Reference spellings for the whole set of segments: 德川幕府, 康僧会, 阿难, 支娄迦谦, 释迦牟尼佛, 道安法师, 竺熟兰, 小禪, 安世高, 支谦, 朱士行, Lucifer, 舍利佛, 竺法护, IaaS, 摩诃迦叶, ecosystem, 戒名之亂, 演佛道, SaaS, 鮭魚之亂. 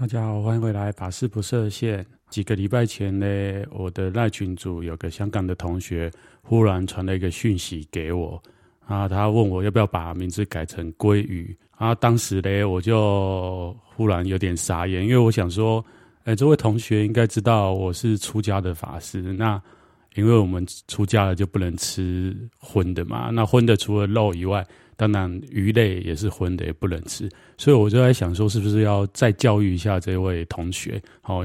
大家好，欢迎回来法事不设限。几个礼拜前呢，我的赖群组有个香港的同学忽然传了一个讯息给我啊，他问我要不要把名字改成鲑鱼啊。当时呢，我就忽然有点傻眼，因为我想说这位同学应该知道我是出家的法师，那因为我们出家了就不能吃荤的嘛，那荤的除了肉以外，当然鱼类也是荤的，也不能吃，所以我就在想说是不是要再教育一下这位同学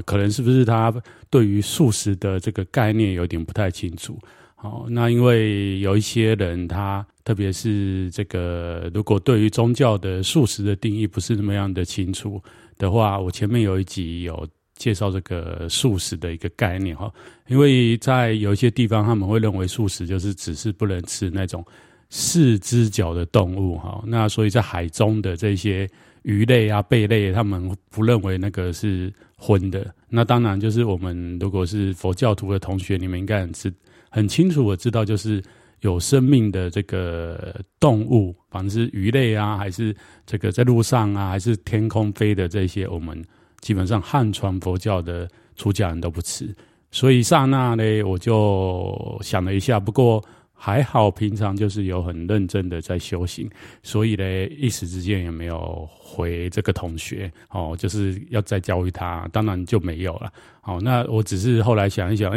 可能是不是他对于素食的这个概念有点不太清楚。那因为有一些人他特别是这个如果对于宗教的素食的定义不是那么样的清楚的话，我前面有一集有介绍这个素食的一个概念，因为在有一些地方他们会认为素食就是只是不能吃那种四只脚的动物，那所以在海中的这些鱼类啊贝类他们不认为那个是荤的。那当然就是我们如果是佛教徒的同学，你们应该很清楚的知道，就是有生命的这个动物，反正是鱼类啊还是这个在路上啊还是天空飞的这些，我们基本上汉传佛教的出家人都不吃。所以刹那呢，我就想了一下，不过还好平常就是有很认真的在修行，所以呢一时之间也没有回这个同学就是要再教育他，当然就没有了。那我只是后来想一想，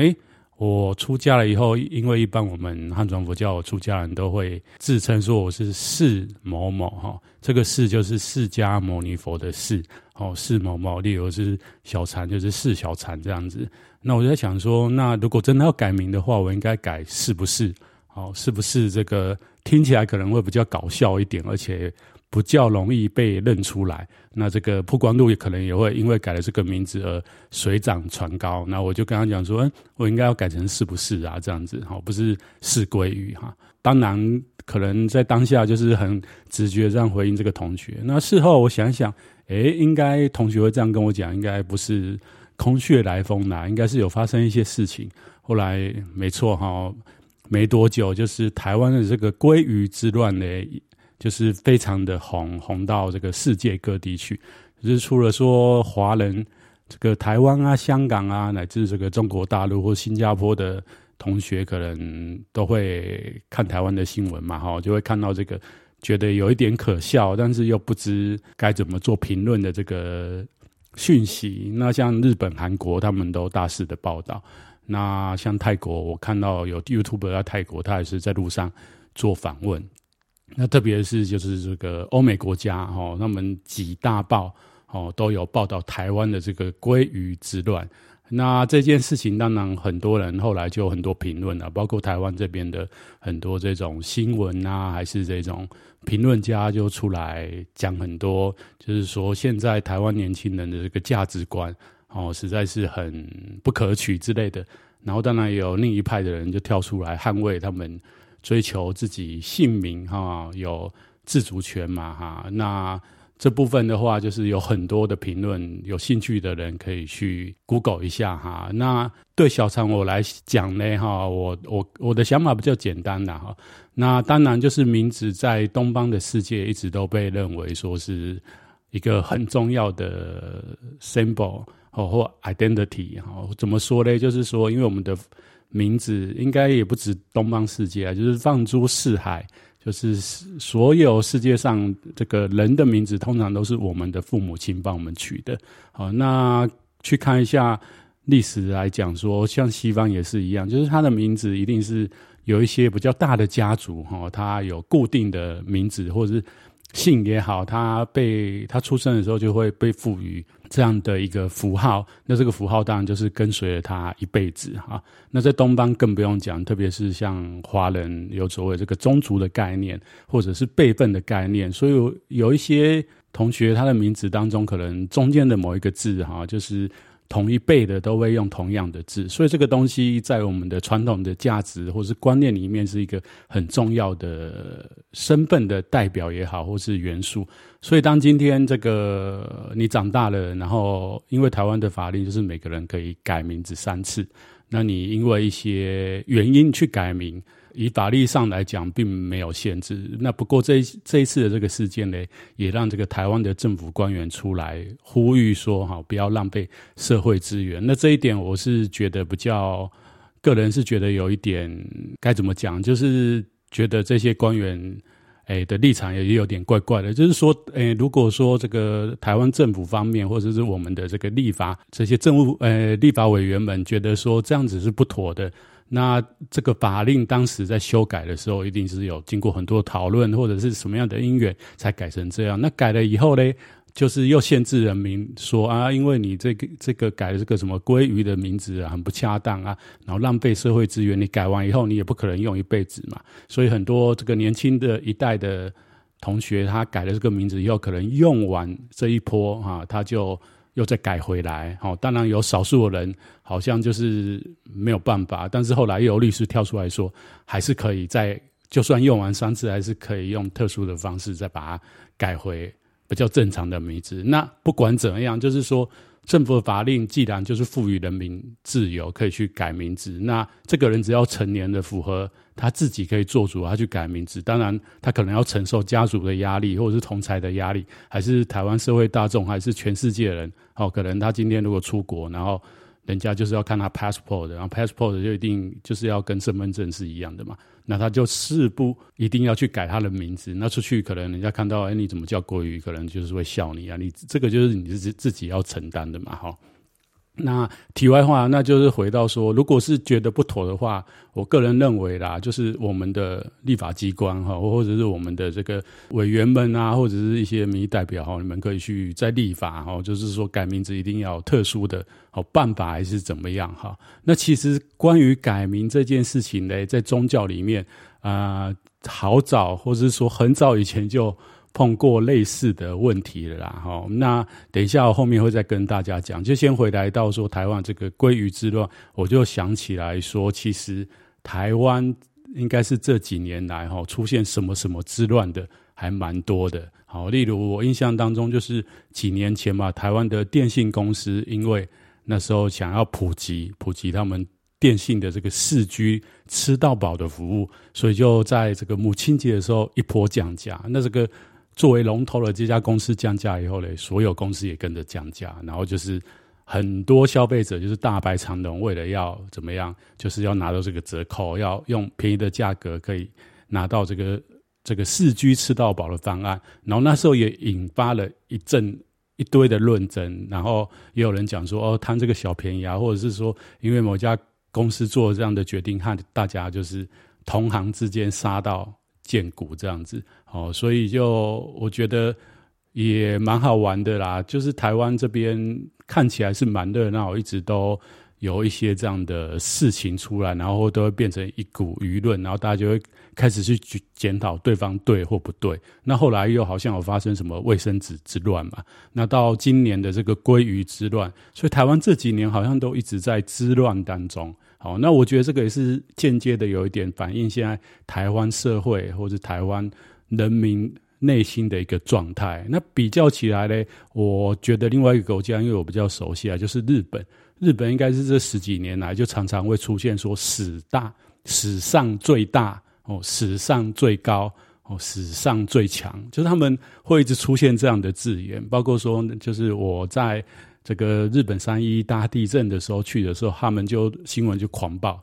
我出家了以后，因为一般我们汉传佛教出家人都会自称说我是释某某这个释就是释迦牟尼佛的释释某某，例如是小禅就是释小禅这样子。那我就在想说，那如果真的要改名的话，我应该改是不是是不是这个听起来可能会比较搞笑一点，而且不较容易被认出来。那这个曝光度也可能也会因为改了这个名字而水涨船高。那我就跟他讲说我应该要改成是不是啊这样子，不是是鲑鱼当然可能在当下就是很直觉这样回应这个同学。那事后我想想应该同学会这样跟我讲，应该不是空穴来风啦，应该是有发生一些事情。后来没错没多久就是台湾的这个鲑鱼之乱呢，就是非常的红到这个世界各地去，就是除了说华人这个台湾啊香港啊乃至这个中国大陆或新加坡的同学可能都会看台湾的新闻嘛，就会看到这个觉得有一点可笑但是又不知该怎么做评论的这个讯息。那像日本韩国他们都大肆的报道，那像泰国我看到有 YouTuber 在泰国他也是在路上做访问，那特别是就是这个欧美国家他们几大报都有报道台湾的这个鲑鱼之乱。那这件事情当然很多人后来就有很多评论了，包括台湾这边的很多这种新闻啊还是这种评论家就出来讲很多，就是说现在台湾年轻人的这个价值观实在是很不可取之类的。然后当然也有另一派的人就跳出来捍卫他们追求自己姓名有自主权嘛那这部分的话就是有很多的评论，有兴趣的人可以去 Google 一下那对小禅我来讲呢我的想法比较简单啦那当然就是名字在东方的世界一直都被认为说是一个很重要的 symbol 或 identity 怎么说呢，就是说因为我们的名字应该也不止东方世界就是放诸四海，就是所有世界上这个人的名字通常都是我们的父母亲帮我们取的那去看一下历史来讲说像西方也是一样，就是他的名字一定是有一些比较大的家族他有固定的名字或者是姓也好，他出生的时候就会被赋予这样的一个符号，那这个符号当然就是跟随了他一辈子那在东方更不用讲，特别是像华人有所谓这个宗族的概念或者是辈分的概念，所以有一些同学他的名字当中可能中间的某一个字就是同一辈的都会用同样的字，所以这个东西在我们的传统的价值或是观念里面是一个很重要的身份的代表也好或是元素。所以当今天这个你长大了，然后因为台湾的法令就是每个人可以改名字3次，那你因为一些原因去改名，以法律上来讲并没有限制。那不过这一次的这个事件呢，也让这个台湾的政府官员出来呼吁说不要浪费社会资源。那这一点我是觉得比较，个人是觉得有一点该怎么讲，就是觉得这些官员的立场也有点怪怪的，就是说如果说这个台湾政府方面或者是我们的这个立法这些政务立法委员们觉得说这样子是不妥的，那这个法令当时在修改的时候一定是有经过很多讨论或者是什么样的因缘才改成这样，那改了以后呢就是又限制人民说因为你这个改了这个什么鲑鱼的名字很不恰当然后浪费社会资源，你改完以后你也不可能用一辈子嘛，所以很多这个年轻的一代的同学他改了这个名字以后可能用完这一波他就又再改回来当然有少数的人好像就是没有办法，但是后来又有律师跳出来说还是可以再，就算用完3次还是可以用特殊的方式再把它改回比较正常的名字。那不管怎么样，就是说政府的法令既然就是赋予人民自由可以去改名字，那这个人只要成年的符合他自己可以做主他去改名字，当然他可能要承受家族的压力或者是同侪的压力，还是台湾社会大众还是全世界人可能他今天如果出国然后人家就是要看他 passport， 然后 passport 就一定就是要跟身份证是一样的嘛，那他就势不一定要去改他的名字，那出去可能人家看到你怎么叫国语可能就是会笑你你这个就是你自己要承担的嘛那题外话，那就是回到说如果是觉得不妥的话，我个人认为啦，就是我们的立法机关或者是我们的这个委员们或者是一些民意代表，你们可以去再立法就是说改名字一定要有特殊的办法还是怎么样那其实关于改名这件事情呢，在宗教里面好早或者是说很早以前就碰过类似的问题了啦那等一下我后面会再跟大家讲，就先回来到说台湾这个鲑鱼之乱，我就想起来说其实台湾应该是这几年来出现什么什么之乱的还蛮多的例如我印象当中就是几年前嘛，台湾的电信公司因为那时候想要普及他们电信的这个4G 吃到饱的服务，所以就在这个母亲节的时候一波降价，那这个作为龙头的这家公司降价以后呢，所有公司也跟着降价，然后就是很多消费者就是大排长龙，为了要怎么样，就是要拿到这个折扣，要用便宜的价格可以拿到这个4G 吃到饱的方案，然后那时候也引发了一堆的论争，然后也有人讲说贪这个小便宜或者是说因为某家公司做这样的决定，和大家就是同行之间杀到见骨这样子所以就我觉得也蛮好玩的啦，就是台湾这边看起来是蛮热闹，一直都有一些这样的事情出来，然后都会变成一股舆论，然后大家就会开始去检讨对方对或不对，那后来又好像有发生什么卫生纸之乱嘛，那到今年的这个鲑鱼之乱，所以台湾这几年好像都一直在之乱当中那我觉得这个也是间接的有一点反映现在台湾社会或者台湾人民内心的一个状态。那比较起来呢，我觉得另外一个国家因为我比较熟悉就是日本应该是这10几年来就常常会出现说史上最大史上最高史上最强，就是他们会一直出现这样的字眼，包括说就是我在这个日本311大地震的时候去的时候，他们就新闻就狂爆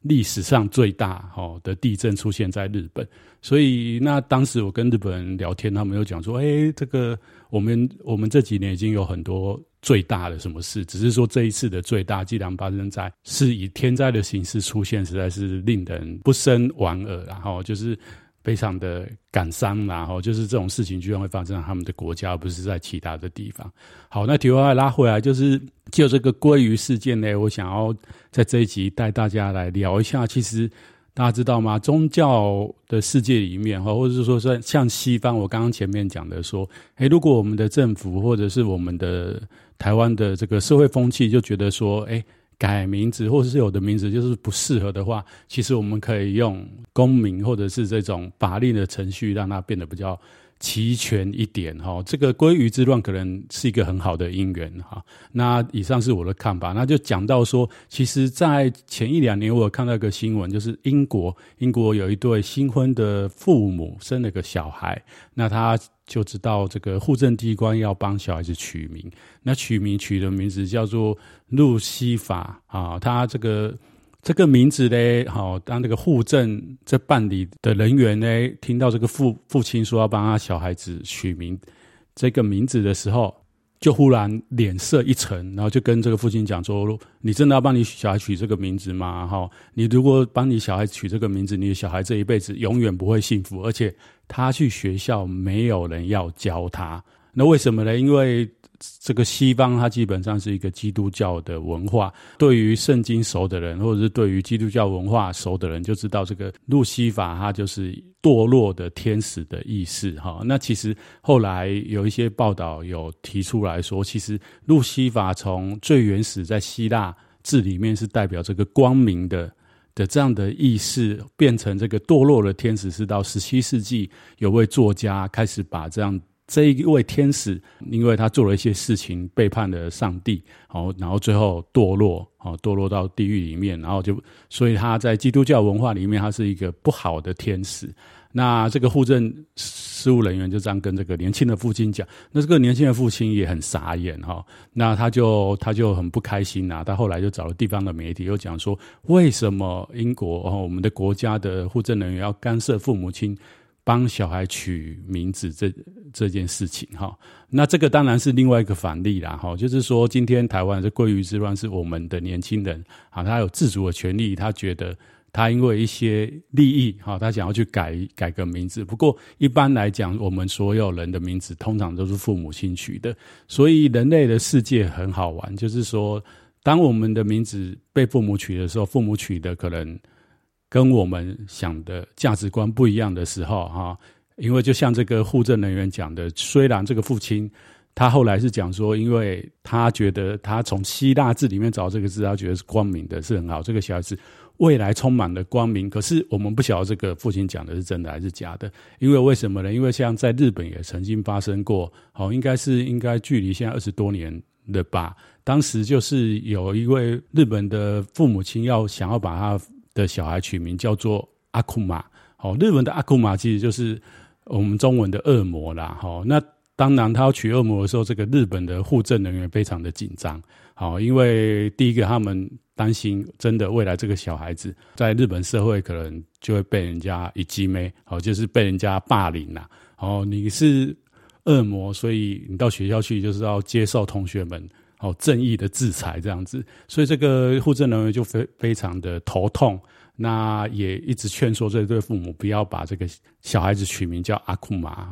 历史上最大的地震出现在日本，所以那当时我跟日本人聊天，他们又讲说这个我们这几年已经有很多最大的什么事，只是说这一次的最大既然发生在是以天灾的形式出现，实在是令人不胜莞尔就是非常的感伤就是这种事情居然会发生在他们的国家，而不是在其他的地方。好，那题外拉回来，就是就这个鲑鱼事件呢，我想要在这一集带大家来聊一下。其实大家知道吗？宗教的世界里面，或者是说像西方，我刚刚前面讲的说，如果我们的政府或者是我们的台湾的这个社会风气就觉得说，改名字或者是有的名字就是不适合的话，其实我们可以用公民或者是这种法律的程序让它变得比较齐全一点哈。这个鲑鱼之乱可能是一个很好的因缘哈。那以上是我的看法，那就讲到说，其实在前一两年我有看到一个新闻，就是英国有一对新婚的父母生了个小孩，那他就知道这个户政机关要帮小孩子取名，那取的名字叫做路西法啊，他这个名字呢，好，当这个户政这办理的人员呢，听到这个父亲说要帮他小孩子取名这个名字的时候，就忽然脸色一沉，然后就跟这个父亲讲说：“你真的要帮你小孩取这个名字吗？哈，你如果帮你小孩取这个名字，你的小孩这一辈子永远不会幸福，而且他去学校没有人要教他。那为什么呢？因为这个西方它基本上是一个基督教的文化，对于圣经熟的人，或者是对于基督教文化熟的人，就知道这个路西法它就是堕落的天使的意思。那其实后来有一些报道有提出来说，其实路西法从最原始在希腊字里面是代表这个光明的这样的意识，变成这个堕落的天使，是到17世纪有位作家开始把这一位天使，因为他做了一些事情背叛了上帝，然后最后堕落到地狱里面，然后所以他在基督教文化里面他是一个不好的天使。那这个户政事务人员就这样跟这个年轻的父亲讲，那这个年轻的父亲也很傻眼哈，那他就很不开心啊。他后来就找了地方的媒体，又讲说为什么英国我们的国家的户政人员要干涉父母亲帮小孩取名字这件事情哈。那这个当然是另外一个反例啦哈，就是说今天台湾的鲑鱼之乱是我们的年轻人啊，他有自主的权利，他觉得他因为一些利益哈，他想要去改个名字。不过一般来讲，我们所有人的名字通常都是父母亲取的，所以人类的世界很好玩，就是说当我们的名字被父母取的时候，父母取的可能跟我们想的价值观不一样的时候哈，因为就像这个户政人员讲的，虽然这个父亲他后来是讲说，因为他觉得他从希腊字里面找这个字，他觉得是光明的，是很好，这个小孩子未来充满了光明。可是我们不晓得这个父亲讲的是真的还是假的，因为为什么呢？因为像在日本也曾经发生过，好，应该距离现在20多年了吧，当时就是有一位日本的父母亲想要把他的小孩取名叫做阿库玛，日文的阿库玛其实就是我们中文的恶魔啦。那当然他要取恶魔的时候，这个日本的户政人员非常的紧张，因为第一个他们担心真的未来这个小孩子在日本社会可能就会被人家一击妹，就是被人家霸凌啦，你是恶魔，所以你到学校去就是要接受同学们正义的制裁这样子，所以这个户政人员就非常的头痛，那也一直劝说这对父母不要把这个小孩子取名叫阿库玛。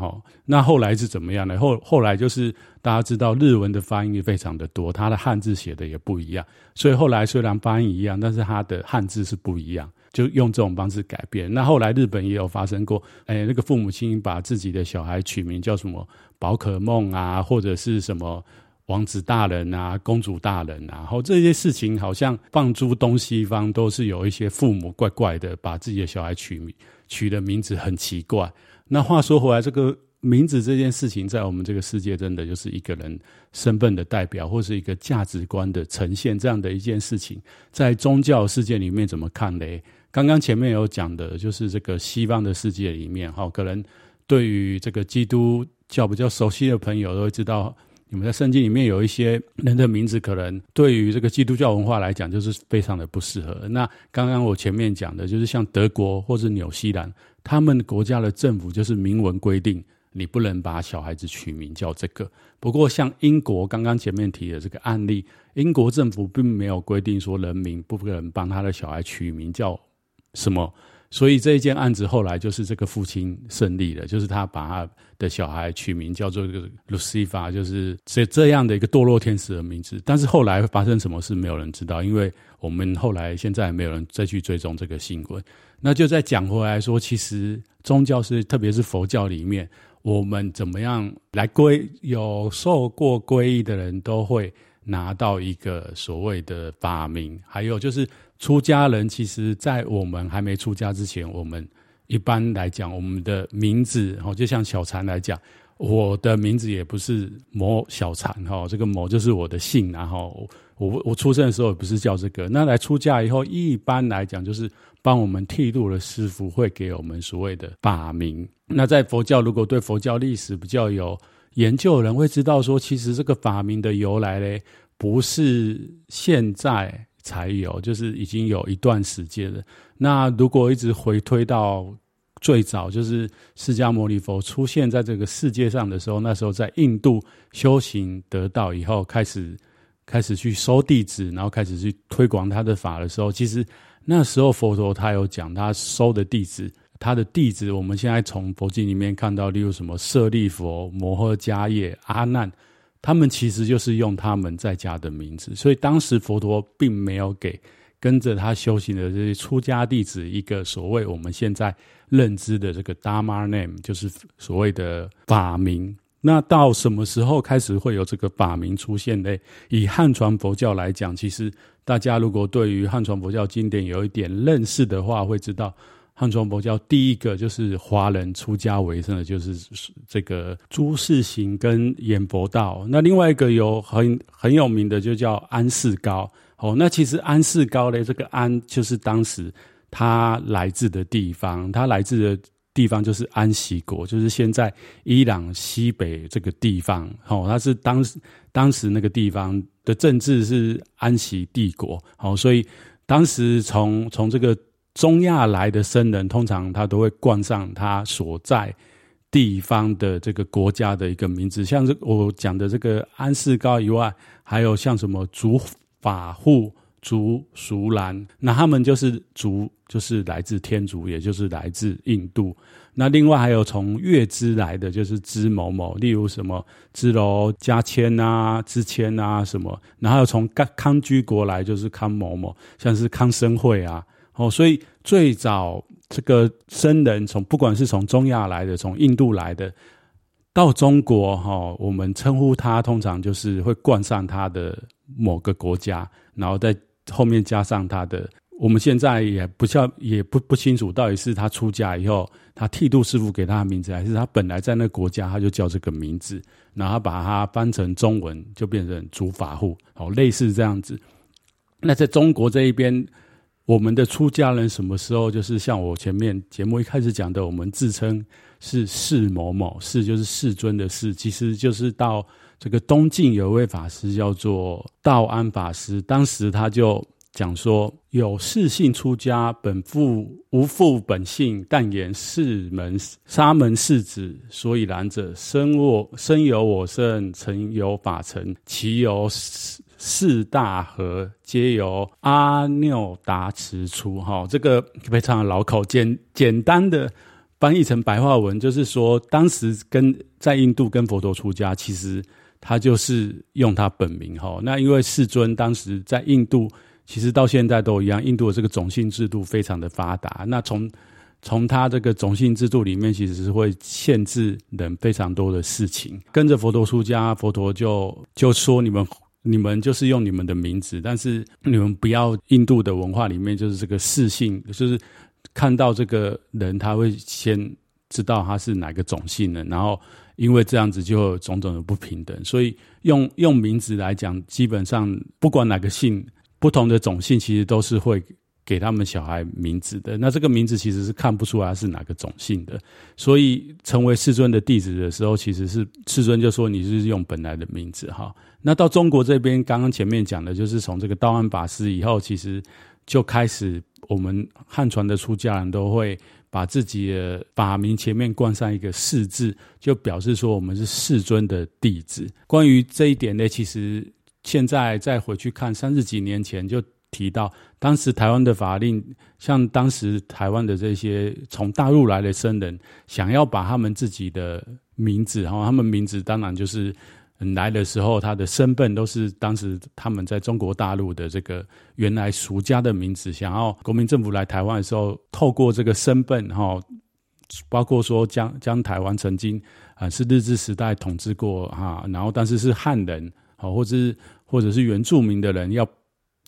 那后来是怎么样呢？后来就是大家知道日文的发音非常的多，它的汉字写的也不一样，所以后来虽然发音一样，但是它的汉字是不一样，就用这种方式改变。那后来日本也有发生过，那个父母亲把自己的小孩取名叫什么宝可梦啊，或者是什么王子大人啊，公主大人啊，这些事情好像放诸东西方都是有一些父母怪怪的，把自己的小孩取的名字很奇怪。那话说回来，这个名字这件事情在我们这个世界真的就是一个人身份的代表，或是一个价值观的呈现，这样的一件事情在宗教世界里面怎么看呢？刚刚前面有讲的就是这个西方的世界里面，可能对于这个基督教比较熟悉的朋友都会知道，你们在圣经里面有一些人的名字可能对于这个基督教文化来讲就是非常的不适合。那刚刚我前面讲的就是像德国或是纽西兰，他们国家的政府就是明文规定你不能把小孩子取名叫这个。不过像英国刚刚前面提的这个案例，英国政府并没有规定说人民不能帮他的小孩取名叫什么，所以这一件案子后来就是这个父亲胜利了，就是他把他的小孩取名叫做 Lucifer， 就是这样的一个堕落天使的名字。但是后来发生什么事没有人知道，因为我们后来现在没有人再去追踪这个新闻。那就再讲回来说，其实宗教特别是佛教里面，我们怎么样来有受过皈依的人都会拿到一个所谓的法名，还有就是出家人，其实在我们还没出家之前，我们一般来讲我们的名字就像小禅来讲，我的名字也不是某小禅，这个某就是我的姓，然后我出生的时候也不是叫这个。那来出家以后，一般来讲就是帮我们剃度的师父会给我们所谓的法名。那在佛教，如果对佛教历史比较有研究的人会知道说，其实这个法名的由来呢，不是现在才有，就是已经有一段时间了。那如果一直回推到最早就是释迦牟尼佛出现在这个世界上的时候，那时候在印度修行得道以后，开始去收弟子，然后开始去推广他的法的时候，其实那时候佛陀他有讲他收的弟子，他的弟子我们现在从佛经里面看到，例如什么舍利佛、摩诃迦叶、阿难，他们其实就是用他们在家的名字。所以当时佛陀并没有给跟着他修行的这些出家弟子一个所谓我们现在认知的这个 Dharma name， 就是所谓的法名。那到什么时候开始会有这个法名出现呢？以汉传佛教来讲，其实大家如果对于汉传佛教经典有一点认识的话，会知道汉传佛教第一个就是华人出家为生的，就是这个朱士行跟演佛道。那另外一个有很有名的就叫安世高。那其实安世高呢，这个安就是当时他来自的地方，他来自的地方就是安息国，就是现在伊朗西北这个地方。他是当时那个地方的政治是安息帝国，所以当时从这个中亚来的僧人，通常他都会冠上他所在地方的这个国家的一个名字，像我讲的这个安世高以外，还有像什么竺法护、竺熟兰，那他们就是竺，就是来自天竺，也就是来自印度。那另外还有从月支来的，就是支某某，例如什么支娄迦谦啊、支谦啊什么。然后还有从康居国来，就是康某某，像是康僧会啊。所以最早这个僧人不管是从中亚来的、从印度来的到中国，我们称呼他通常就是会冠上他的某个国家，然后在后面加上他的，我们现在也不清楚到底是他出家以后他剃度师父给他的名字，还是他本来在那个国家他就叫这个名字，然后他把它翻成中文就变成竺法护，类似这样子。那在中国这一边，我们的出家人什么时候就是像我前面节目一开始讲的，我们自称是释某某，释就是世尊的释，其实就是到这个东晋有一位法师叫做道安法师，当时他就讲说，有世姓出家，无复本姓，但言沙门世子，所以然者，身有我身，成有法尘，其由四大河，皆由阿耨达持出。这个非常的老口，简单的翻译成白话文就是说，当时在印度跟佛陀出家，其实他就是用他本名。那因为世尊当时在印度，其实到现在都一样，印度的这个种姓制度非常的发达，那从他这个种姓制度里面，其实是会限制人非常多的事情。跟着佛陀出家，佛陀就说，你们就是用你们的名字，但是你们不要，印度的文化里面就是这个世姓，就是看到这个人他会先知道他是哪个种姓人，然后因为这样子就有种种的不平等，所以用名字来讲，基本上不管哪个姓，不同的种姓其实都是会给他们小孩名字的，那这个名字其实是看不出来是哪个种姓的，所以成为世尊的弟子的时候，其实是世尊就说你是用本来的名字。那到中国这边，刚刚前面讲的就是从这个道安法师以后，其实就开始我们汉传的出家人都会把自己的法名前面冠上一个世字，就表示说我们是世尊的弟子。关于这一点呢，其实现在再回去看30几年前就提到，当时台湾的法令，像当时台湾的这些从大陆来的僧人，想要把他们自己的名字，他们名字当然就是来的时候他的身份都是当时他们在中国大陆的这个原来俗家的名字，想要国民政府来台湾的时候，透过这个身份，包括说将台湾曾经是日治时代统治过，然后但是是汉人，或者是原住民的人，要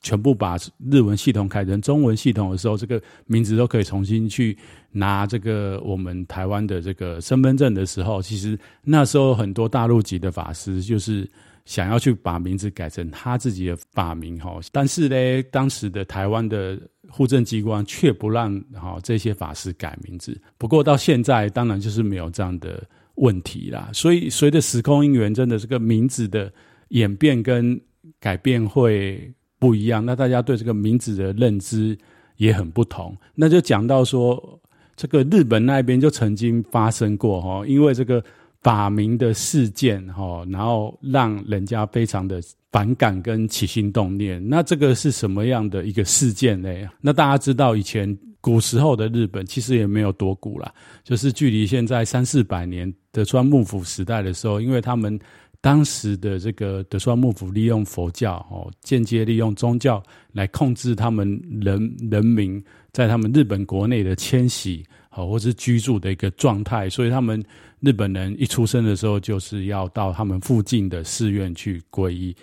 全部把日文系统改成中文系统的时候，这个名字都可以重新去拿这个我们台湾的这个身份证的时候，其实那时候很多大陆籍的法师就是想要去把名字改成他自己的法名，但是呢，当时的台湾的户政机关却不让这些法师改名字。不过到现在当然就是没有这样的问题啦。所以随着时空因缘，真的这个名字的演变跟改变会不一样，那大家对这个名字的认知也很不同。那就讲到说这个日本那边就曾经发生过因为这个法名的事件，然后让人家非常的反感跟起心动念。那这个是什么样的一个事件呢？那大家知道以前古时候的日本其实也没有多古啦，就是距离现在300-400年德川幕府时代的时候，因为他们当时的这个德川幕府利用佛教间接利用宗教来控制他们人民在他们日本国内的迁徙或是居住的一个状态，所以他们日本人一出生的时候就是要到他们附近的寺院去皈依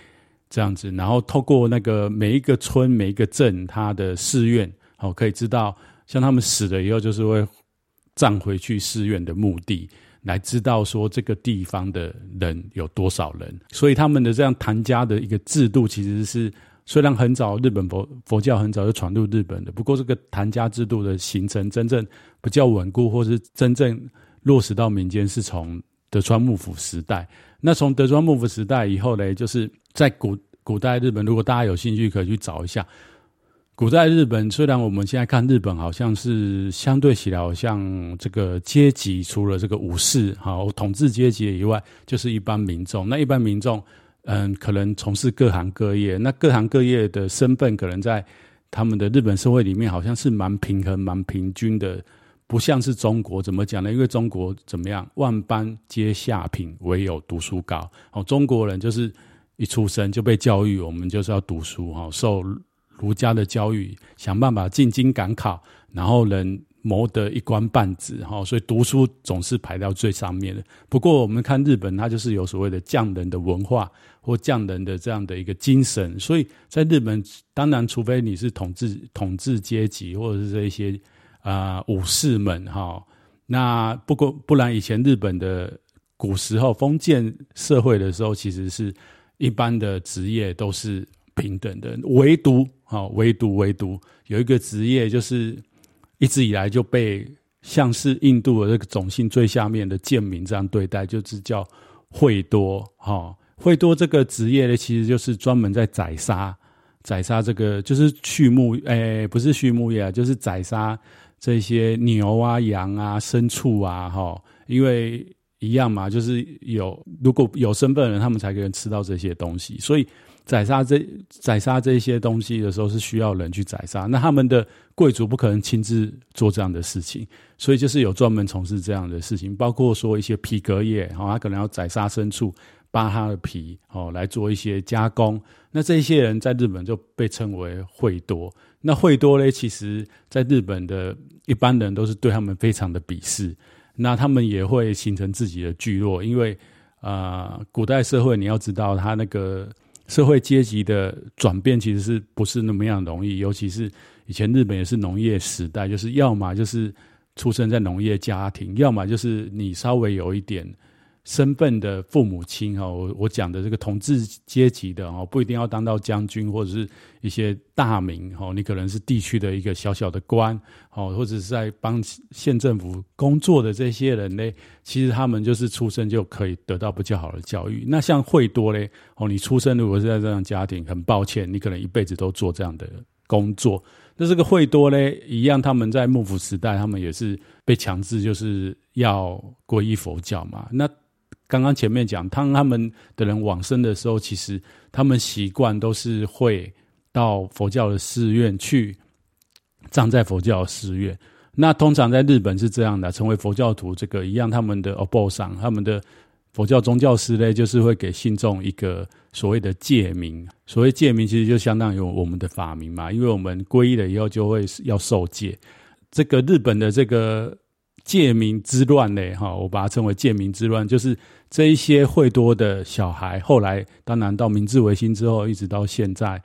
这样子，然后透过那个每一个村每一个镇他的寺院可以知道，像他们死了以后就是会葬回去寺院的墓地，来知道说这个地方的人有多少人。所以他们的这样檀家的一个制度，其实是虽然很早日本 佛教很早就传入日本的，不过这个檀家制度的形成真正比较稳固或是真正落实到民间是从德川幕府时代。那从德川幕府时代以后呢，就是在 古代日本，如果大家有兴趣可以去找一下古代日本。虽然我们现在看日本好像是相对起来好像这个阶级除了这个武士统治阶级以外就是一般民众，那一般民众可能从事各行各业，那各行各业的身份可能在他们的日本社会里面好像是蛮平衡蛮平均的，不像是中国。怎么讲呢？因为中国怎么样，万般皆下品唯有读书高中国人就是一出生就被教育我们就是要读书受儒家的教育，想办法进京赶考，然后能谋得一官半职，所以读书总是排到最上面的。不过我们看日本，它就是有所谓的匠人的文化或匠人的这样的一个精神，所以在日本当然除非你是统治阶级或者是这些武士们那不然以前日本的古时候封建社会的时候，其实是一般的职业都是平等的，唯独有一个职业就是一直以来就被像是印度的这个种姓最下面的贱民这样对待，就是叫会多会多这个职业呢，其实就是专门在宰杀这个就是就是宰杀这些牛啊羊啊牲畜啊因为一样嘛，就是如果有身份的人他们才可以吃到这些东西，所以宰杀这些东西的时候是需要人去宰杀，那他们的贵族不可能亲自做这样的事情，所以就是有专门从事这样的事情，包括说一些皮革业他可能要宰杀牲畜扒他的皮来做一些加工，那这些人在日本就被称为会多。那会多呢，其实在日本的一般人都是对他们非常的鄙视，那他们也会形成自己的聚落，因为古代社会你要知道他那个社会阶级的转变其实是不是那么样容易，尤其是以前日本也是农业时代，就是要么就是出生在农业家庭，要么就是你稍微有一点身份的父母亲我讲的这个统治阶级的不一定要当到将军或者是一些大名你可能是地区的一个小小的官或者是在帮县政府工作的这些人呢，其实他们就是出生就可以得到比较好的教育。那像会多呢你出生如果是在这样家庭，很抱歉你可能一辈子都做这样的工作。那这个会多呢，一样他们在幕府时代他们也是被强制就是要皈依佛教嘛，那刚刚前面讲当他们的人往生的时候，其实他们习惯都是会到佛教的寺院去葬在佛教的寺院，那通常在日本是这样的，成为佛教徒这个一样他们的 obosan 他们的佛教宗教师呢，就是会给信众一个所谓的戒名，所谓戒名其实就相当于我们的法名嘛，因为我们皈依了以后就会要受戒。这个日本的这个戒名之乱呢，我把它称为戒名之乱，就是这一些会多的小孩后来当然到明治维新之后一直到现在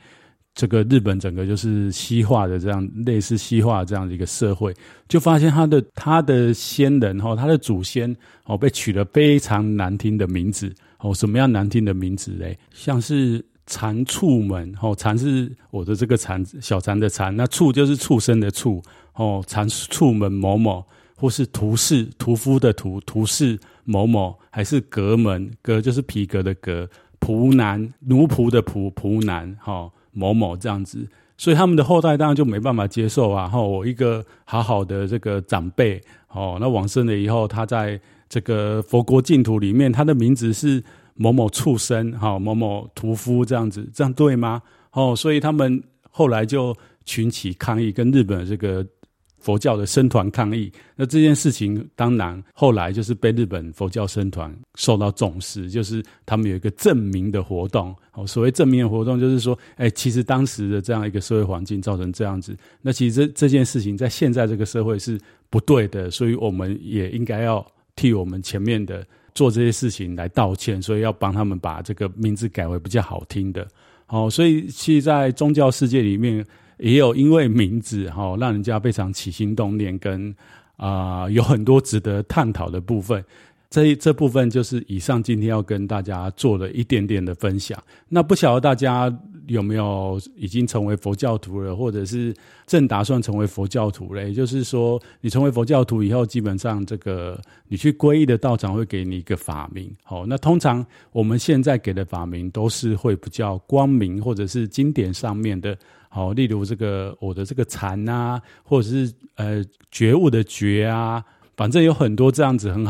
这个日本整个就是西化的这样类似西化这样的一个社会，就发现他的先人他的祖先被取了非常难听的名字。什么样难听的名字嘞？像是蟾蜍门，蟾是我的这个蟾，小蟾的蟾，那畜就是畜生的畜，蟾蜍门某某，或是屠氏，屠夫的屠，屠氏某某，还是革门，革就是皮革的革，仆男，奴仆的仆，仆男某某这样子。所以他们的后代当然就没办法接受啊！我一个好好的这个长辈，那往生了以后，他在这个佛国净土里面，他的名字是某某畜生，某某屠夫这样子，这样对吗？所以他们后来就群起抗议，跟日本的这个佛教的僧团抗议。那这件事情当然后来就是被日本佛教僧团受到重视，就是他们有一个证明的活动。所谓证明的活动就是说，其实当时的这样一个社会环境造成这样子，那其实这件事情在现在这个社会是不对的，所以我们也应该要替我们前面的做这些事情来道歉，所以要帮他们把这个名字改为比较好听的。所以其实在宗教世界里面也有因为名字让人家非常起心动念，跟有很多值得探讨的部分。这部分就是以上今天要跟大家做了一点点的分享。那不晓得大家有没有已经成为佛教徒了，或者是正打算成为佛教徒了，也就是说你成为佛教徒以后，基本上这个你去皈依的道场会给你一个法名。那通常我们现在给的法名都是会比较光明，或者是经典上面的，例如这个我的这个禅啊，或者是觉悟的觉啊，反正有很多这样子很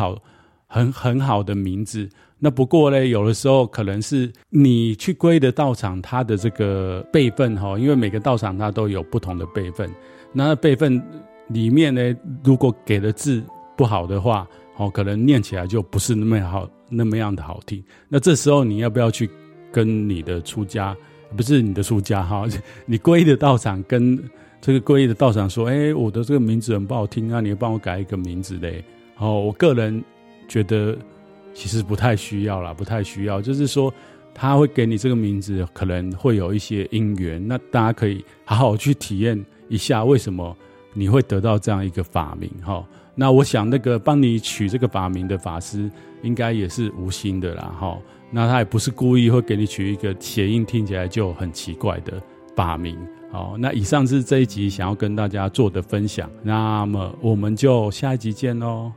好的名字。那不过呢，有的时候可能是你去皈依的道场，它的这个辈分因为每个道场它都有不同的辈分，那辈分里面呢，如果给的字不好的话可能念起来就不是那么样的好听。那这时候你要不要去跟你的出家，不是你的出家你皈依的道场，跟这个皈依的道场说，我的这个名字很不好听啊，你帮我改一个名字嘞。我个人觉得其实不太需要，就是说他会给你这个名字可能会有一些因缘，那大家可以好好去体验一下为什么你会得到这样一个法名。那我想那个帮你取这个法名的法师应该也是无心的啦，那他也不是故意会给你取一个谐音听起来就很奇怪的法名。那以上是这一集想要跟大家做的分享，那么我们就下一集见咯。